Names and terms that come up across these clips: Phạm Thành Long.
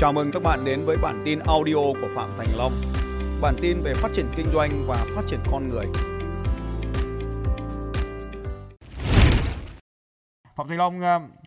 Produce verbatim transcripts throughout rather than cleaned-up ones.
Chào mừng các bạn đến với bản tin audio của Phạm Thành Long. Bản tin về phát triển kinh doanh và phát triển con người. Phạm Thành Long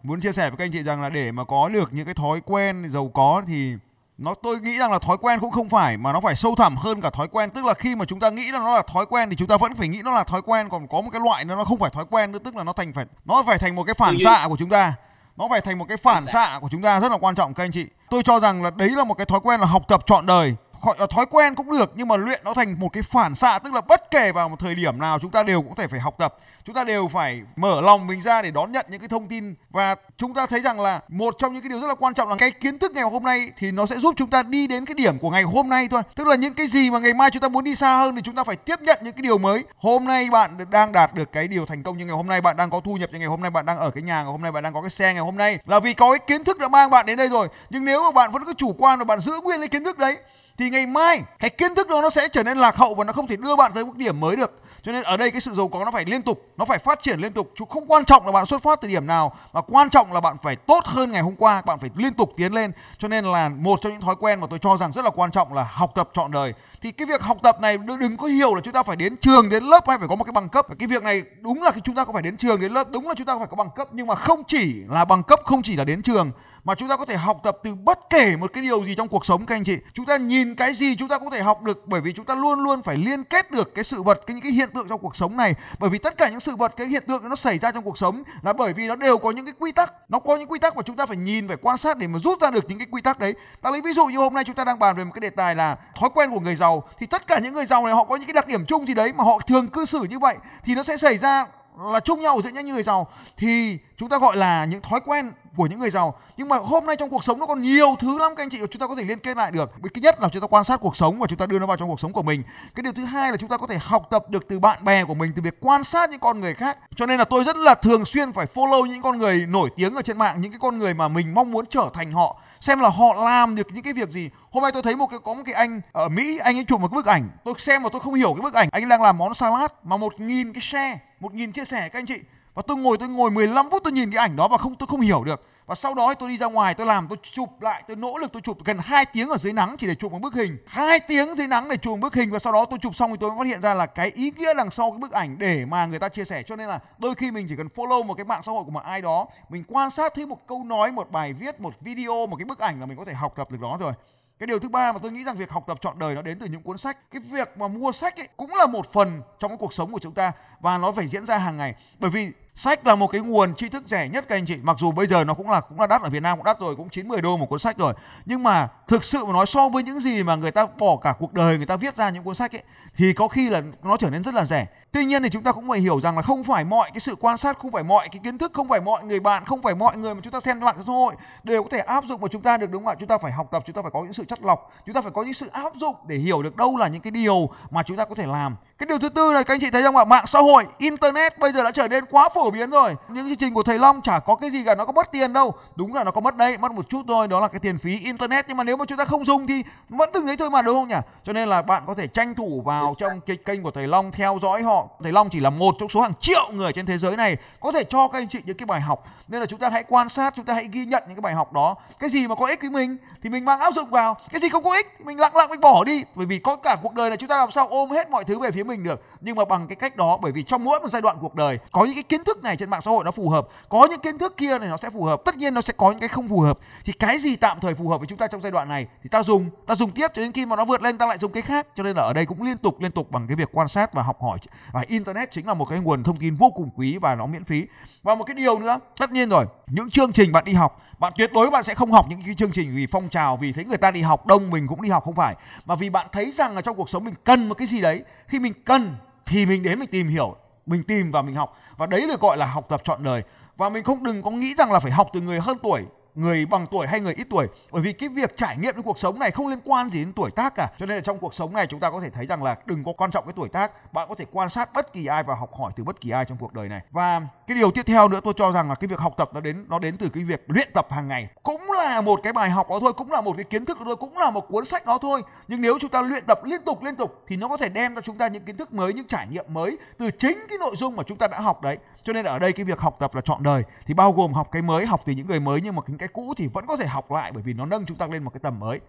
muốn chia sẻ với các anh chị rằng là để mà có được những cái thói quen giàu có thì nó tôi nghĩ rằng là thói quen cũng không phải, mà nó phải sâu thẳm hơn cả thói quen. Tức là khi mà chúng ta nghĩ là nó là thói quen thì chúng ta vẫn phải nghĩ nó là thói quen. Còn có một cái loại nó không phải thói quen nữa, tức là nó thành phải nó phải thành một cái phản xạ của chúng ta. Nó phải thành một cái phản xạ của chúng ta rất là quan trọng các anh chị. Tôi cho rằng là đấy là một cái thói quen là học tập trọn đời. Gọi là thói quen cũng được, nhưng mà luyện nó thành một cái phản xạ. Tức là bất kể vào một thời điểm nào chúng ta đều cũng thể phải học tập. Chúng ta đều phải mở lòng mình ra để đón nhận những cái thông tin. Và chúng ta thấy rằng là một trong những cái điều rất là quan trọng là cái kiến thức ngày hôm nay thì nó sẽ giúp chúng ta đi đến cái điểm của ngày hôm nay thôi. Tức là những cái gì mà ngày mai chúng ta muốn đi xa hơn thì chúng ta phải tiếp nhận những cái điều mới. Hôm nay bạn đang đạt được cái điều thành công như ngày hôm nay, bạn đang có thu nhập như ngày hôm nay, bạn đang ở cái nhà ngày hôm nay, bạn đang có cái xe ngày hôm nay, là vì có cái kiến thức đã mang bạn đến đây rồi. Nhưng nếu mà bạn vẫn cứ chủ quan và bạn giữ nguyên cái kiến thức đấy thì ngày mai cái kiến thức đó nó sẽ trở nên lạc hậu và nó không thể đưa bạn tới một điểm mới được. Cho nên ở đây cái sự giàu có nó phải liên tục, nó phải phát triển liên tục. Chứ không quan trọng là bạn xuất phát từ điểm nào, mà quan trọng là bạn phải tốt hơn ngày hôm qua, bạn phải liên tục tiến lên. Cho nên là một trong những thói quen mà tôi cho rằng rất là quan trọng là học tập trọn đời. Thì cái việc học tập này đừng có hiểu là chúng ta phải đến trường, đến lớp hay phải có một cái bằng cấp. Cái việc này đúng là cái chúng ta có phải đến trường, đến lớp, đúng là chúng ta phải có bằng cấp, nhưng mà không chỉ là bằng cấp, không chỉ là đến trường, mà chúng ta có thể học tập từ bất kể một cái điều gì trong cuộc sống các anh chị. Chúng ta nhìn cái gì chúng ta cũng thể học được, bởi vì chúng ta luôn luôn phải liên kết được cái sự vật, cái những cái hiện tượng trong cuộc sống này. Bởi vì tất cả những sự vật, cái hiện tượng nó xảy ra trong cuộc sống là bởi vì nó đều có những cái quy tắc, nó có những quy tắc mà chúng ta phải nhìn, phải quan sát để mà rút ra được những cái quy tắc đấy. Ta lấy ví dụ như hôm nay chúng ta đang bàn về một cái đề tài là thói quen của người giàu, thì tất cả những người giàu này họ có những cái đặc điểm chung gì đấy mà họ thường cư xử như vậy thì nó sẽ xảy ra là chung nhau giữa những người giàu, thì chúng ta gọi là những thói quen của những người giàu. Nhưng mà hôm nay trong cuộc sống nó còn nhiều thứ lắm các anh chị, chúng ta có thể liên kết lại được. Cái nhất là chúng ta quan sát cuộc sống và chúng ta đưa nó vào trong cuộc sống của mình. Cái điều thứ hai là chúng ta có thể học tập được từ bạn bè của mình, từ việc quan sát những con người khác. Cho nên là tôi rất là thường xuyên phải follow những con người nổi tiếng ở trên mạng, những cái con người mà mình mong muốn trở thành họ, xem là họ làm được những cái việc gì. Hôm nay tôi thấy một cái có một cái anh ở Mỹ, anh ấy chụp một cái bức ảnh, tôi xem mà tôi không hiểu cái bức ảnh. Anh ấy đang làm món salad mà một nghìn cái share, một nghìn chia sẻ các anh chị. Và tôi ngồi tôi ngồi mười lăm phút tôi nhìn cái ảnh đó và không tôi không hiểu được. Và sau đó tôi đi ra ngoài tôi làm, tôi chụp lại, tôi nỗ lực tôi chụp gần hai tiếng ở dưới nắng chỉ để chụp một bức hình. hai tiếng dưới nắng để chụp một bức hình, và sau đó tôi chụp xong thì tôi mới phát hiện ra là cái ý nghĩa đằng sau cái bức ảnh để mà người ta chia sẻ. Cho nên là đôi khi mình chỉ cần follow một cái mạng xã hội của một ai đó, mình quan sát thấy một câu nói, một bài viết, một video, một cái bức ảnh là mình có thể học tập được đó rồi. Cái điều thứ ba mà tôi nghĩ rằng việc học tập trọn đời nó đến từ những cuốn sách. Cái việc mà mua sách ấy cũng là một phần trong cái cuộc sống của chúng ta và nó phải diễn ra hàng ngày. Bởi vì sách là một cái nguồn tri thức rẻ nhất các anh chị. Mặc dù bây giờ nó cũng là cũng là đắt, ở Việt Nam cũng đắt rồi, cũng chín mươi đô một cuốn sách rồi. Nhưng mà thực sự mà nói, so với những gì mà người ta bỏ cả cuộc đời người ta viết ra những cuốn sách ấy thì có khi là nó trở nên rất là rẻ. Tuy nhiên thì chúng ta cũng phải hiểu rằng là không phải mọi cái sự quan sát, không phải mọi cái kiến thức, không phải mọi người bạn, không phải mọi người mà chúng ta xem mạng xã hội đều có thể áp dụng vào chúng ta được, đúng không ạ? Chúng ta phải học tập, chúng ta phải có những sự chắt lọc, chúng ta phải có những sự áp dụng để hiểu được đâu là những cái điều mà chúng ta có thể làm. Cái điều thứ tư là các anh chị thấy không ạ? Mạng xã hội, internet bây giờ đã trở nên quá phổ biến rồi. Những chương trình của thầy Long chả có cái gì cả, nó có mất tiền đâu. Đúng là nó có mất đấy, mất một chút thôi, đó là cái tiền phí internet, nhưng mà nếu mà chúng ta không dùng thì vẫn từng ấy thôi mà, đúng không nhỉ? Cho nên là bạn có thể tranh thủ vào trong cái kênh của thầy Long, theo dõi họ. Thầy Long chỉ là một trong số hàng triệu người trên thế giới này có thể cho các anh chị những cái bài học. Nên là chúng ta hãy quan sát, chúng ta hãy ghi nhận những cái bài học đó. Cái gì mà có ích với mình thì mình mang áp dụng vào, cái gì không có ích mình lặng lặng mình bỏ đi. Bởi vì có cả cuộc đời này chúng ta làm sao ôm hết mọi thứ về phía mình được. Nhưng mà bằng cái cách đó, bởi vì trong mỗi một giai đoạn cuộc đời có những cái kiến thức này trên mạng xã hội nó phù hợp, có những kiến thức kia này nó sẽ phù hợp. Tất nhiên nó sẽ có những cái không phù hợp. Thì cái gì tạm thời phù hợp với chúng ta trong giai đoạn này thì ta dùng, ta dùng tiếp cho đến khi mà nó vượt lên ta lại dùng cái khác. Cho nên là ở đây cũng liên tục liên tục bằng cái việc quan sát và học hỏi. Và internet chính là một cái nguồn thông tin vô cùng quý và nó miễn phí. Và một cái điều nữa, tất nhiên rồi, những chương trình bạn đi học, bạn tuyệt đối bạn sẽ không học những cái chương trình vì phong trào, vì thấy người ta đi học đông mình cũng đi học, không phải, mà vì bạn thấy rằng là trong cuộc sống mình cần một cái gì đấy, khi mình cần thì mình đến mình tìm hiểu, mình tìm và mình học, và đấy được gọi là học tập trọn đời. Và mình không đừng có nghĩ rằng là phải học từ người hơn tuổi, người bằng tuổi hay người ít tuổi, bởi vì cái việc trải nghiệm cái cuộc sống này không liên quan gì đến tuổi tác cả. Cho nên là trong cuộc sống này chúng ta có thể thấy rằng là đừng có quan trọng cái tuổi tác, bạn có thể quan sát bất kỳ ai và học hỏi từ bất kỳ ai trong cuộc đời này. Và cái điều tiếp theo nữa, tôi cho rằng là cái việc học tập nó đến nó đến từ cái việc luyện tập hàng ngày. Cũng là một cái bài học đó thôi, cũng là một cái kiến thức đó thôi, cũng là một cuốn sách đó thôi, nhưng nếu chúng ta luyện tập liên tục liên tục thì nó có thể đem cho chúng ta những kiến thức mới, những trải nghiệm mới từ chính cái nội dung mà chúng ta đã học đấy. Cho nên ở đây cái việc học tập là trọn đời, thì bao gồm học cái mới, học từ những người mới, nhưng mà những cái cũ thì vẫn có thể học lại, bởi vì nó nâng chúng ta lên một cái tầm mới.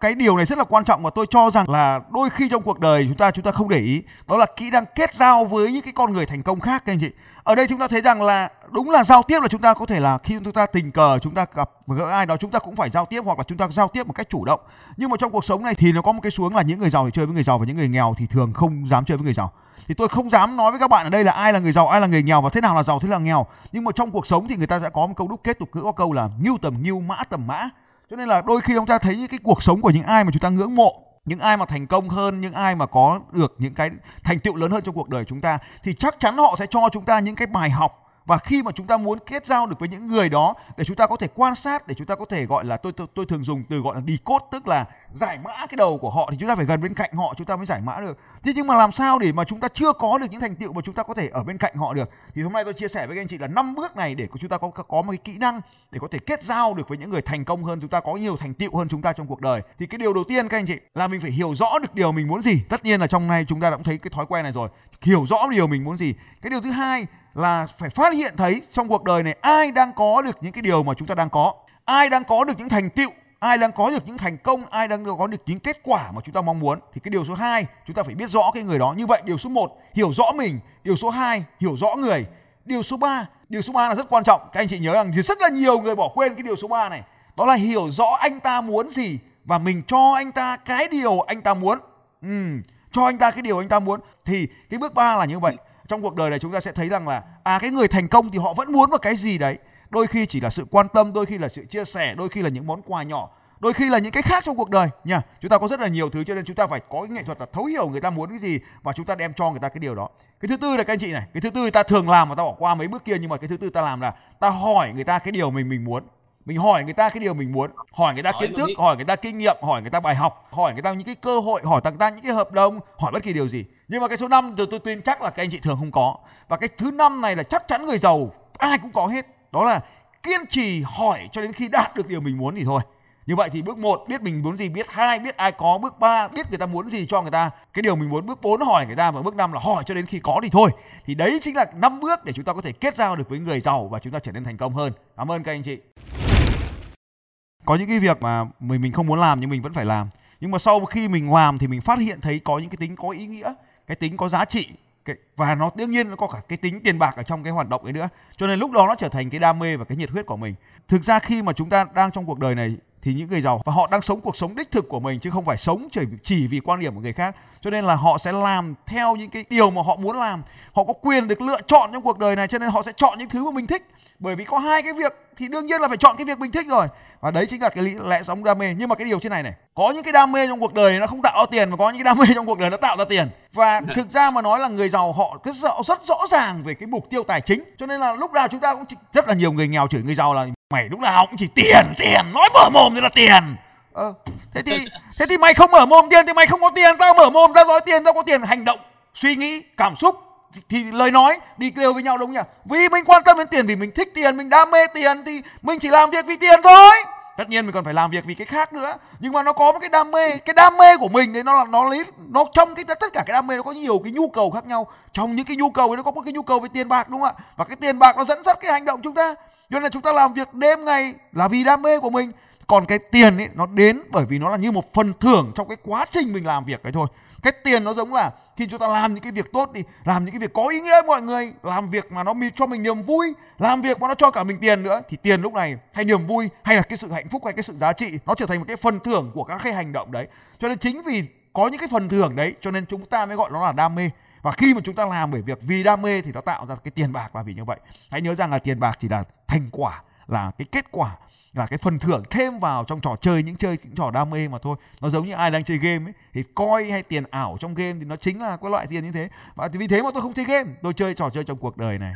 Cái điều này rất là quan trọng mà tôi cho rằng là đôi khi trong cuộc đời chúng ta chúng ta không để ý, đó là kỹ năng kết giao với những cái con người thành công khác các anh chị. Ở đây chúng ta thấy rằng là đúng là giao tiếp là chúng ta có thể là khi chúng ta tình cờ chúng ta gặp gỡ ai đó chúng ta cũng phải giao tiếp, hoặc là chúng ta giao tiếp một cách chủ động. Nhưng mà trong cuộc sống này thì nó có một cái xu hướng là những người giàu thì chơi với người giàu và những người nghèo thì thường không dám chơi với người giàu. Thì tôi không dám nói với các bạn ở đây là ai là người giàu, ai là người nghèo và thế nào là giàu, thế là nghèo. Nhưng mà trong cuộc sống thì người ta sẽ có một câu đúc kết tục ngữ, có câu là ngưu tầm ngưu, mã tầm mã. Cho nên là đôi khi chúng ta thấy những cái cuộc sống của những ai mà chúng ta ngưỡng mộ, những ai mà thành công hơn, những ai mà có được những cái thành tựu lớn hơn trong cuộc đời chúng ta, thì chắc chắn họ sẽ cho chúng ta những cái bài học. Và khi mà chúng ta muốn kết giao được với những người đó để chúng ta có thể quan sát, để chúng ta có thể gọi là tôi tôi, tôi thường dùng từ gọi là decode, tức là giải mã cái đầu của họ, thì chúng ta phải gần bên cạnh họ chúng ta mới giải mã được. Thế nhưng mà làm sao để mà chúng ta chưa có được những thành tựu mà chúng ta có thể ở bên cạnh họ được? Thì hôm nay tôi chia sẻ với các anh chị là năm bước này để chúng ta có có một cái kỹ năng để có thể kết giao được với những người thành công hơn chúng ta, có nhiều thành tựu hơn chúng ta trong cuộc đời. Thì cái điều đầu tiên các anh chị là mình phải hiểu rõ được điều mình muốn gì. Tất nhiên là trong này chúng ta đã cũng thấy cái thói quen này rồi, hiểu rõ điều mình muốn gì. Cái điều thứ hai là phải phát hiện thấy trong cuộc đời này ai đang có được những cái điều mà chúng ta đang có, ai đang có được những thành tựu, ai đang có được những thành công, ai đang có được những kết quả mà chúng ta mong muốn. Thì cái điều số hai chúng ta phải biết rõ cái người đó. Như vậy điều số một hiểu rõ mình, điều số hai hiểu rõ người, điều số ba điều số ba là rất quan trọng. Các anh chị nhớ rằng rất là nhiều người bỏ quên cái điều số ba này, đó là hiểu rõ anh ta muốn gì và mình cho anh ta cái điều anh ta muốn. Uhm, cho anh ta cái điều anh ta muốn. Thì cái bước ba là như vậy. Trong cuộc đời này chúng ta sẽ thấy rằng là à cái người thành công thì họ vẫn muốn một cái gì đấy. Đôi khi chỉ là sự quan tâm, đôi khi là sự chia sẻ, đôi khi là những món quà nhỏ, đôi khi là những cái khác trong cuộc đời nha. Chúng ta có rất là nhiều thứ, cho nên chúng ta phải có cái nghệ thuật là thấu hiểu người ta muốn cái gì và chúng ta đem cho người ta cái điều đó. Cái thứ tư là các anh chị này, cái thứ tư ta thường làm mà ta bỏ qua mấy bước kia, nhưng mà cái thứ tư ta làm là ta hỏi người ta cái điều mình mình muốn. Mình hỏi người ta cái điều mình muốn, hỏi người ta kiến thức, hỏi người ta kinh nghiệm, hỏi người ta bài học, hỏi người ta những cái cơ hội, hỏi người ta những cái hợp đồng, hỏi bất kỳ điều gì. Nhưng mà cái số năm tôi, tôi tin chắc là các anh chị thường không có. Và cái thứ năm này là chắc chắn người giàu ai cũng có hết, đó là kiên trì hỏi cho đến khi đạt được điều mình muốn thì thôi. Như vậy thì bước một biết mình muốn gì, biết hai biết ai có, bước ba biết người ta muốn gì cho người ta cái điều mình muốn, bước bốn hỏi người ta, và bước năm là hỏi cho đến khi có thì thôi. Thì đấy chính là năm bước để chúng ta có thể kết giao được với người giàu và chúng ta trở nên thành công hơn. Cảm ơn các anh chị. Có những cái việc mà mình mình không muốn làm nhưng mình vẫn phải làm. Nhưng mà sau khi mình làm thì mình phát hiện thấy có những cái tính có ý nghĩa, cái tính có giá trị, cái, và nó đương nhiên nó có cả cái tính tiền bạc ở trong cái hoạt động ấy nữa. Cho nên lúc đó nó trở thành cái đam mê và cái nhiệt huyết của mình. Thực ra khi mà chúng ta đang trong cuộc đời này thì những người giàu và họ đang sống cuộc sống đích thực của mình, chứ không phải sống chỉ, chỉ vì quan điểm của người khác. Cho nên là họ sẽ làm theo những cái điều mà họ muốn làm. Họ có quyền được lựa chọn trong cuộc đời này, cho nên họ sẽ chọn những thứ mà mình thích. Bởi vì có hai cái việc thì đương nhiên là phải chọn cái việc mình thích rồi. Và đấy chính là cái lý lẽ sống đam mê. Nhưng mà cái điều trên này này, có những cái đam mê trong cuộc đời nó không tạo ra tiền, và có những cái đam mê trong cuộc đời nó tạo ra tiền. Và thực ra mà nói là người giàu họ rất rõ, rất rõ ràng về cái mục tiêu tài chính. Cho nên là lúc nào chúng ta cũng chỉ, rất là nhiều người nghèo chửi người giàu là mày lúc nào cũng chỉ tiền tiền, nói mở mồm thì là tiền. Ờ, thế thì thế thì mày không mở mồm tiền thì mày không có tiền. Tao mở mồm tao nói tiền, tao có tiền. Hành động, suy nghĩ, cảm xúc thì lời nói đi đều với nhau, đúng nhỉ? Vì mình quan tâm đến tiền, vì mình thích tiền, mình đam mê tiền thì mình chỉ làm việc vì tiền thôi. Tất nhiên mình còn phải làm việc vì cái khác nữa, nhưng mà nó có một cái đam mê, cái đam mê của mình đấy, nó là nó lấy nó trong cái tất cả cái đam mê nó có nhiều cái nhu cầu khác nhau. Trong những cái nhu cầu ấy nó có một cái nhu cầu về tiền bạc, đúng không ạ? Và cái tiền bạc nó dẫn dắt cái hành động chúng ta, cho nên chúng ta làm việc đêm ngày là vì đam mê của mình. Còn cái tiền ấy nó đến bởi vì nó là như một phần thưởng trong cái quá trình mình làm việc ấy thôi. Cái tiền nó giống là khi chúng ta làm những cái việc tốt đi, làm những cái việc có ý nghĩa với mọi người, làm việc mà nó cho mình niềm vui, làm việc mà nó cho cả mình tiền nữa, thì tiền lúc này hay niềm vui hay là cái sự hạnh phúc hay cái sự giá trị nó trở thành một cái phần thưởng của các cái hành động đấy. Cho nên chính vì có những cái phần thưởng đấy cho nên chúng ta mới gọi nó là đam mê. Và khi mà chúng ta làm bởi việc vì đam mê thì nó tạo ra cái tiền bạc. Và vì như vậy hãy nhớ rằng là tiền bạc chỉ là thành quả, là cái kết quả, là cái phần thưởng thêm vào trong trò chơi, những chơi những trò đam mê mà thôi. Nó giống như ai đang chơi game ấy, thì coin hay tiền ảo trong game thì nó chính là cái loại tiền như thế. Và vì thế mà tôi không chơi game, tôi chơi trò chơi trong cuộc đời này.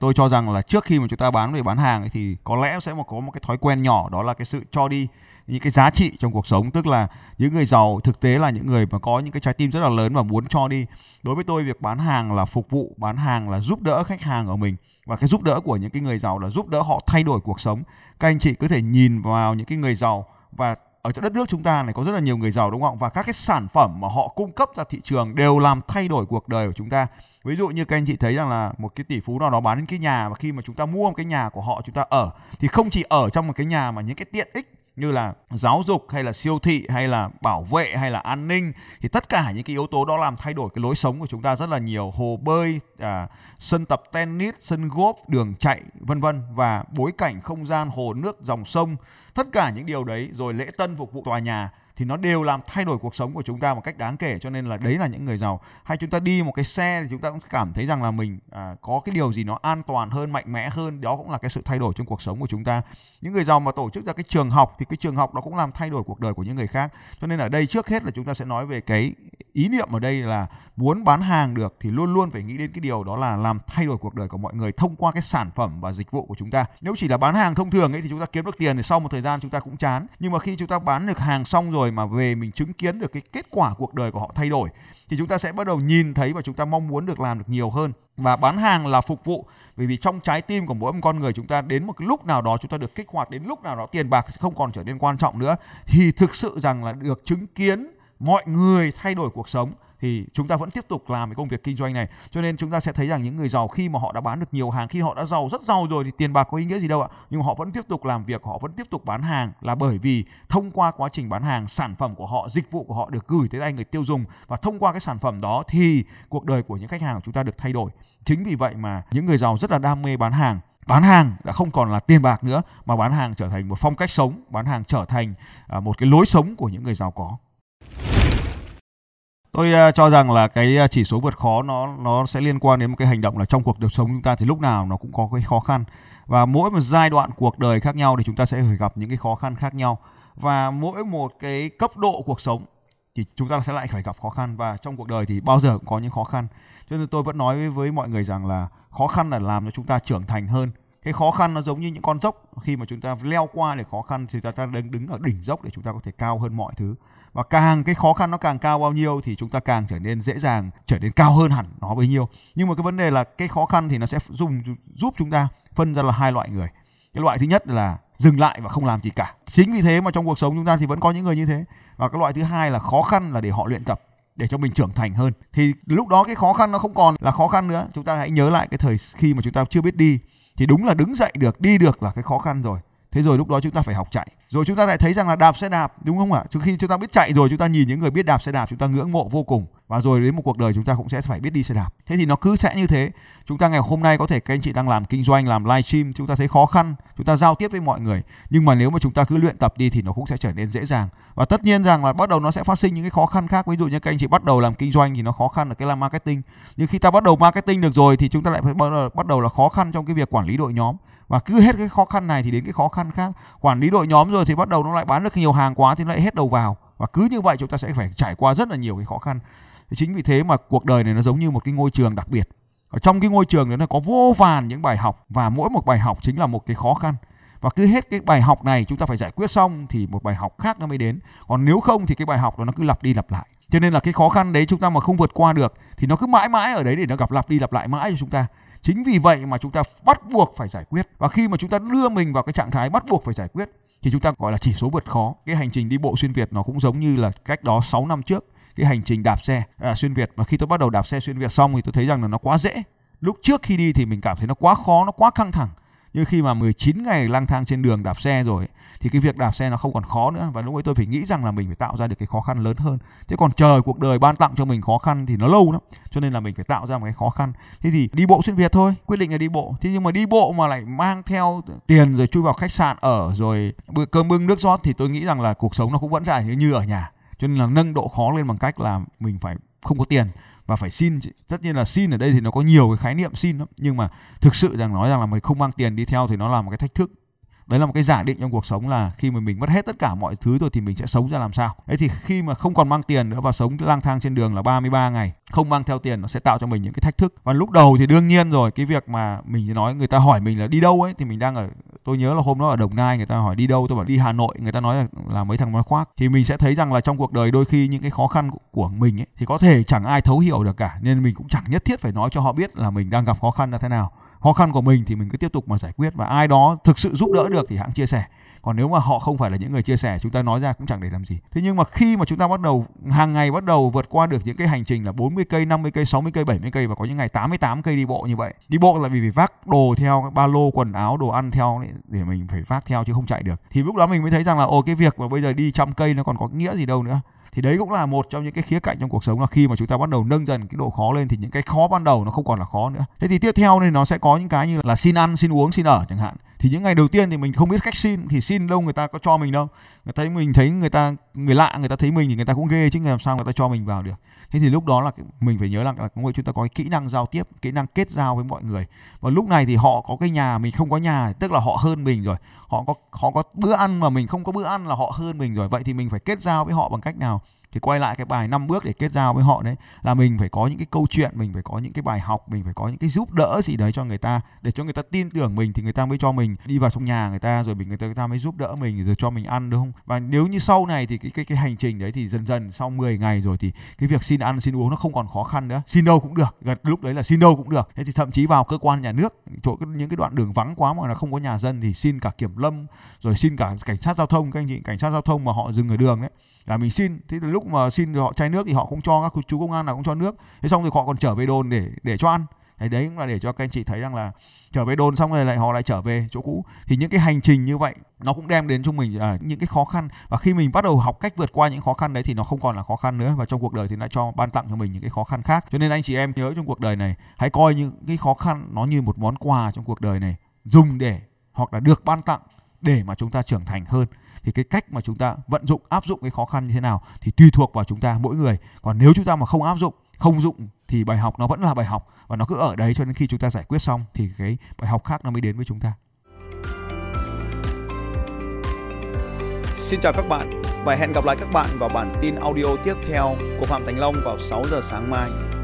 Tôi cho rằng là trước khi mà chúng ta bán về bán hàng ấy, thì có lẽ sẽ có một cái thói quen nhỏ, đó là cái sự cho đi những cái giá trị trong cuộc sống. Tức là những người giàu thực tế là những người mà có những cái trái tim rất là lớn và muốn cho đi. Đối với tôi, việc bán hàng là phục vụ, bán hàng là giúp đỡ khách hàng của mình. Và cái giúp đỡ của những cái người giàu là giúp đỡ họ thay đổi cuộc sống. Các anh chị có thể nhìn vào những cái người giàu và ở chỗ đất nước chúng ta này có rất là nhiều người giàu, đúng không? Và các cái sản phẩm mà họ cung cấp ra thị trường đều làm thay đổi cuộc đời của chúng ta. Ví dụ như các anh chị thấy rằng là một cái tỷ phú nào đó bán đến cái nhà, và khi mà chúng ta mua một cái nhà của họ chúng ta ở, thì không chỉ ở trong một cái nhà mà những cái tiện ích như là giáo dục hay là siêu thị hay là bảo vệ hay là an ninh, thì tất cả những cái yếu tố đó làm thay đổi cái lối sống của chúng ta rất là nhiều. Hồ bơi, à, sân tập tennis, sân golf, đường chạy, vân vân. Và bối cảnh, không gian, hồ nước, dòng sông, tất cả những điều đấy, rồi lễ tân phục vụ tòa nhà, thì nó đều làm thay đổi cuộc sống của chúng ta một cách đáng kể. Cho nên là đấy là những người giàu. Hay chúng ta đi một cái xe thì chúng ta cũng cảm thấy rằng là mình à, có cái điều gì nó an toàn hơn, mạnh mẽ hơn. Đó cũng là cái sự thay đổi trong cuộc sống của chúng ta. Những người giàu mà tổ chức ra cái trường học thì cái trường học nó cũng làm thay đổi cuộc đời của những người khác. Cho nên ở đây trước hết là chúng ta sẽ nói về cái ý niệm ở đây là muốn bán hàng được thì luôn luôn phải nghĩ đến cái điều đó là làm thay đổi cuộc đời của mọi người thông qua cái sản phẩm và dịch vụ của chúng ta. Nếu chỉ là bán hàng thông thường ấy thì chúng ta kiếm được tiền thì sau một thời gian chúng ta cũng chán. Nhưng mà khi chúng ta bán được hàng xong rồi mà về mình chứng kiến được cái kết quả cuộc đời của họ thay đổi thì chúng ta sẽ bắt đầu nhìn thấy và chúng ta mong muốn được làm được nhiều hơn. Và bán hàng là phục vụ, bởi vì trong trái tim của mỗi một con người chúng ta đến một cái lúc nào đó chúng ta được kích hoạt, đến lúc nào đó tiền bạc không còn trở nên quan trọng nữa, thì thực sự rằng là được chứng kiến mọi người thay đổi cuộc sống thì chúng ta vẫn tiếp tục làm cái công việc kinh doanh này. Cho nên chúng ta sẽ thấy rằng những người giàu khi mà họ đã bán được nhiều hàng, khi họ đã giàu, rất giàu rồi thì tiền bạc có ý nghĩa gì đâu ạ. Nhưng họ vẫn tiếp tục làm việc, họ vẫn tiếp tục bán hàng là bởi vì thông qua quá trình bán hàng, sản phẩm của họ, dịch vụ của họ được gửi tới tay người tiêu dùng, và thông qua cái sản phẩm đó thì cuộc đời của những khách hàng của chúng ta được thay đổi. Chính vì vậy mà những người giàu rất là đam mê bán hàng. Bán hàng đã không còn là tiền bạc nữa, mà bán hàng trở thành một phong cách sống, bán hàng trở thành một cái lối sống của những người giàu có. Tôi cho rằng là cái chỉ số vượt khó nó nó sẽ liên quan đến một cái hành động là trong cuộc đời sống chúng ta thì lúc nào nó cũng có cái khó khăn, và mỗi một giai đoạn cuộc đời khác nhau thì chúng ta sẽ phải gặp những cái khó khăn khác nhau, và mỗi một cái cấp độ cuộc sống thì chúng ta sẽ lại phải gặp khó khăn, và trong cuộc đời thì bao giờ cũng có những khó khăn. Cho nên tôi vẫn nói với, với mọi người rằng là khó khăn là làm cho chúng ta trưởng thành hơn. Cái khó khăn nó giống như những con dốc, khi mà chúng ta leo qua để khó khăn thì chúng ta đang đứng ở đỉnh dốc để chúng ta có thể cao hơn mọi thứ. Và càng cái khó khăn nó càng cao bao nhiêu thì chúng ta càng trở nên dễ dàng, trở nên cao hơn hẳn nó bấy nhiêu. Nhưng mà cái vấn đề là cái khó khăn thì nó sẽ dùng, giúp chúng ta phân ra là hai loại người. Cái loại thứ nhất là dừng lại và không làm gì cả. Chính vì thế mà trong cuộc sống chúng ta thì vẫn có những người như thế. Và cái loại thứ hai là khó khăn là để họ luyện tập, để cho mình trưởng thành hơn. Thì lúc đó cái khó khăn nó không còn là khó khăn nữa. Chúng ta hãy nhớ lại cái thời khi mà chúng ta chưa biết đi, thì đúng là đứng dậy được, đi được là cái khó khăn rồi. Thế rồi lúc đó chúng ta phải học chạy. Rồi chúng ta lại thấy rằng là đạp xe đạp, đúng không ạ? Trước khi chúng ta biết chạy rồi, chúng ta nhìn những người biết đạp xe đạp, chúng ta ngưỡng mộ vô cùng. Và rồi đến một cuộc đời chúng ta cũng sẽ phải biết đi xe đạp. Thế thì nó cứ sẽ như thế. Chúng ta ngày hôm nay có thể các anh chị đang làm kinh doanh, làm live stream, chúng ta thấy khó khăn, chúng ta giao tiếp với mọi người. Nhưng mà nếu mà chúng ta cứ luyện tập đi thì nó cũng sẽ trở nên dễ dàng. Và tất nhiên rằng là bắt đầu nó sẽ phát sinh những cái khó khăn khác. Ví dụ như các anh chị bắt đầu làm kinh doanh thì nó khó khăn ở cái làm marketing. Nhưng khi ta bắt đầu marketing được rồi thì chúng ta lại phải bắt đầu là khó khăn trong cái việc quản lý đội nhóm. Và cứ hết cái khó khăn này thì đến cái khó khăn khác. Quản lý đội nhóm rồi thì bắt đầu nó lại bán được nhiều hàng quá thì nó lại hết đầu vào. Và cứ như vậy chúng ta sẽ phải trải qua rất là nhiều cái khó khăn. Chính vì thế mà cuộc đời này nó giống như một cái ngôi trường đặc biệt. Ở trong cái ngôi trường đó nó có vô vàn những bài học, và mỗi một bài học chính là một cái khó khăn. Và cứ hết cái bài học này chúng ta phải giải quyết xong thì một bài học khác nó mới đến. Còn nếu không thì cái bài học đó nó cứ lặp đi lặp lại. Cho nên là cái khó khăn đấy chúng ta mà không vượt qua được thì nó cứ mãi mãi ở đấy để nó gặp lặp đi lặp lại mãi cho chúng ta. Chính vì vậy mà chúng ta bắt buộc phải giải quyết. Và khi mà chúng ta đưa mình vào cái trạng thái bắt buộc phải giải quyết thì chúng ta gọi là chỉ số vượt khó. Cái hành trình đi bộ xuyên Việt nó cũng giống như là cách đó sáu năm trước, cái hành trình đạp xe à, xuyên Việt. Mà khi tôi bắt đầu đạp xe xuyên Việt xong thì tôi thấy rằng là nó quá dễ. Lúc trước khi đi thì mình cảm thấy nó quá khó, nó quá căng thẳng. Nhưng khi mà mười chín ngày lang thang trên đường đạp xe rồi thì cái việc đạp xe nó không còn khó nữa. Và lúc ấy tôi phải nghĩ rằng là mình phải tạo ra được cái khó khăn lớn hơn. Thế còn trời cuộc đời ban tặng cho mình khó khăn thì nó lâu lắm. Cho nên là mình phải tạo ra một cái khó khăn. Thế thì đi bộ xuyên Việt thôi, quyết định là đi bộ. Thế nhưng mà đi bộ mà lại mang theo tiền rồi chui vào khách sạn ở rồi cơm bưng nước rót thì tôi nghĩ rằng là cuộc sống nó cũng vẫn dài như ở nhà. Cho nên là nâng độ khó lên bằng cách là mình phải không có tiền và phải xin. Tất nhiên là xin ở đây thì nó có nhiều cái khái niệm xin lắm. Nhưng mà thực sự rằng nói rằng là mình không mang tiền đi theo thì nó là một cái thách thức. Đấy là một cái giả định trong cuộc sống là khi mà mình mất hết tất cả mọi thứ rồi thì mình sẽ sống ra làm sao. Đấy thì khi mà không còn mang tiền nữa và sống lang thang trên đường là ba mươi ba ngày không mang theo tiền, nó sẽ tạo cho mình những cái thách thức. Và lúc đầu thì đương nhiên rồi, cái việc mà mình nói người ta hỏi mình là đi đâu ấy thì mình đang ở, tôi nhớ là hôm đó ở Đồng Nai người ta hỏi đi đâu, tôi bảo đi Hà Nội, người ta nói là, là mấy thằng nó khoác. Thì mình sẽ thấy rằng là trong cuộc đời đôi khi những cái khó khăn của mình ấy thì có thể chẳng ai thấu hiểu được cả, nên mình cũng chẳng nhất thiết phải nói cho họ biết là mình đang gặp khó khăn là thế nào. khó khăn của mình thì mình cứ tiếp tục mà giải quyết, và ai đó thực sự giúp đỡ được thì hãng chia sẻ. Còn nếu mà họ không phải là những người chia sẻ, chúng ta nói ra cũng chẳng để làm gì. Thế nhưng mà khi mà chúng ta bắt đầu hàng ngày bắt đầu vượt qua được những cái hành trình là bốn mươi cây, năm mươi cây, sáu mươi cây, bảy mươi cây, và có những ngày tám mươi tám cây đi bộ như vậy. Đi bộ là vì phải vác đồ theo, ba lô, quần áo, đồ ăn theo để mình phải vác theo chứ không chạy được. Thì lúc đó mình mới thấy rằng là ồ, cái việc mà bây giờ đi trăm cây nó còn có nghĩa gì đâu nữa. Thì đấy cũng là một trong những cái khía cạnh trong cuộc sống, là khi mà chúng ta bắt đầu nâng dần cái độ khó lên thì những cái khó ban đầu nó không còn là khó nữa. Thế thì tiếp theo thì nó sẽ có những cái như là xin ăn, xin uống, xin ở chẳng hạn. Thì những ngày đầu tiên thì mình không biết cách xin, thì xin đâu người ta có cho mình đâu. Người thấy mình thấy người ta người lạ người ta thấy mình thì người ta cũng ghê chứ làm sao người ta cho mình vào được. Thế thì lúc đó là mình phải nhớ là, là chúng ta có cái kỹ năng giao tiếp, kỹ năng kết giao với mọi người. Và lúc này thì họ có cái nhà mình không có nhà, tức là họ hơn mình rồi. Họ có họ có bữa ăn mà mình không có bữa ăn là họ hơn mình rồi. Vậy thì mình phải kết giao với họ bằng cách nào? Thì quay lại cái bài năm bước để kết giao với họ đấy, là mình phải có những cái câu chuyện, mình phải có những cái bài học, mình phải có những cái giúp đỡ gì đấy cho người ta, để cho người ta tin tưởng mình thì người ta mới cho mình đi vào trong nhà người ta, rồi mình người ta, người ta mới giúp đỡ mình, rồi cho mình ăn, đúng không? Và nếu như sau này thì cái cái cái hành trình đấy thì dần dần sau mười ngày rồi thì cái việc xin ăn xin uống nó không còn khó khăn nữa, xin đâu cũng được, gần lúc đấy là xin đâu cũng được. Thế thì thậm chí vào cơ quan nhà nước, chỗ những cái đoạn đường vắng quá mà là không có nhà dân thì xin cả kiểm lâm, rồi xin cả cảnh sát giao thông, các anh chị cảnh sát giao thông mà họ dừng ở đường đấy là mình xin. Thế lúc mà xin họ chai nước thì họ cũng cho, các chú công an là cũng cho nước. Thế xong thì họ còn trở về đồn để để cho ăn. Thế đấy cũng là để cho các anh chị thấy rằng là trở về đồn xong rồi lại họ lại trở về chỗ cũ. Thì những cái hành trình như vậy nó cũng đem đến cho mình à, những cái khó khăn, và khi mình bắt đầu học cách vượt qua những khó khăn đấy thì nó không còn là khó khăn nữa, và trong cuộc đời thì lại cho ban tặng cho mình những cái khó khăn khác. Cho nên anh chị em nhớ, trong cuộc đời này hãy coi những cái khó khăn nó như một món quà trong cuộc đời này, dùng để hoặc là được ban tặng để mà chúng ta trưởng thành hơn. Thì cái cách mà chúng ta vận dụng, áp dụng cái khó khăn như thế nào thì tùy thuộc vào chúng ta mỗi người. Còn nếu chúng ta mà không áp dụng, không dụng thì bài học nó vẫn là bài học, và nó cứ ở đấy cho đến khi chúng ta giải quyết xong thì cái bài học khác nó mới đến với chúng ta. Xin chào các bạn và hẹn gặp lại các bạn vào bản tin audio tiếp theo của Phạm Thành Long vào sáu giờ sáng mai.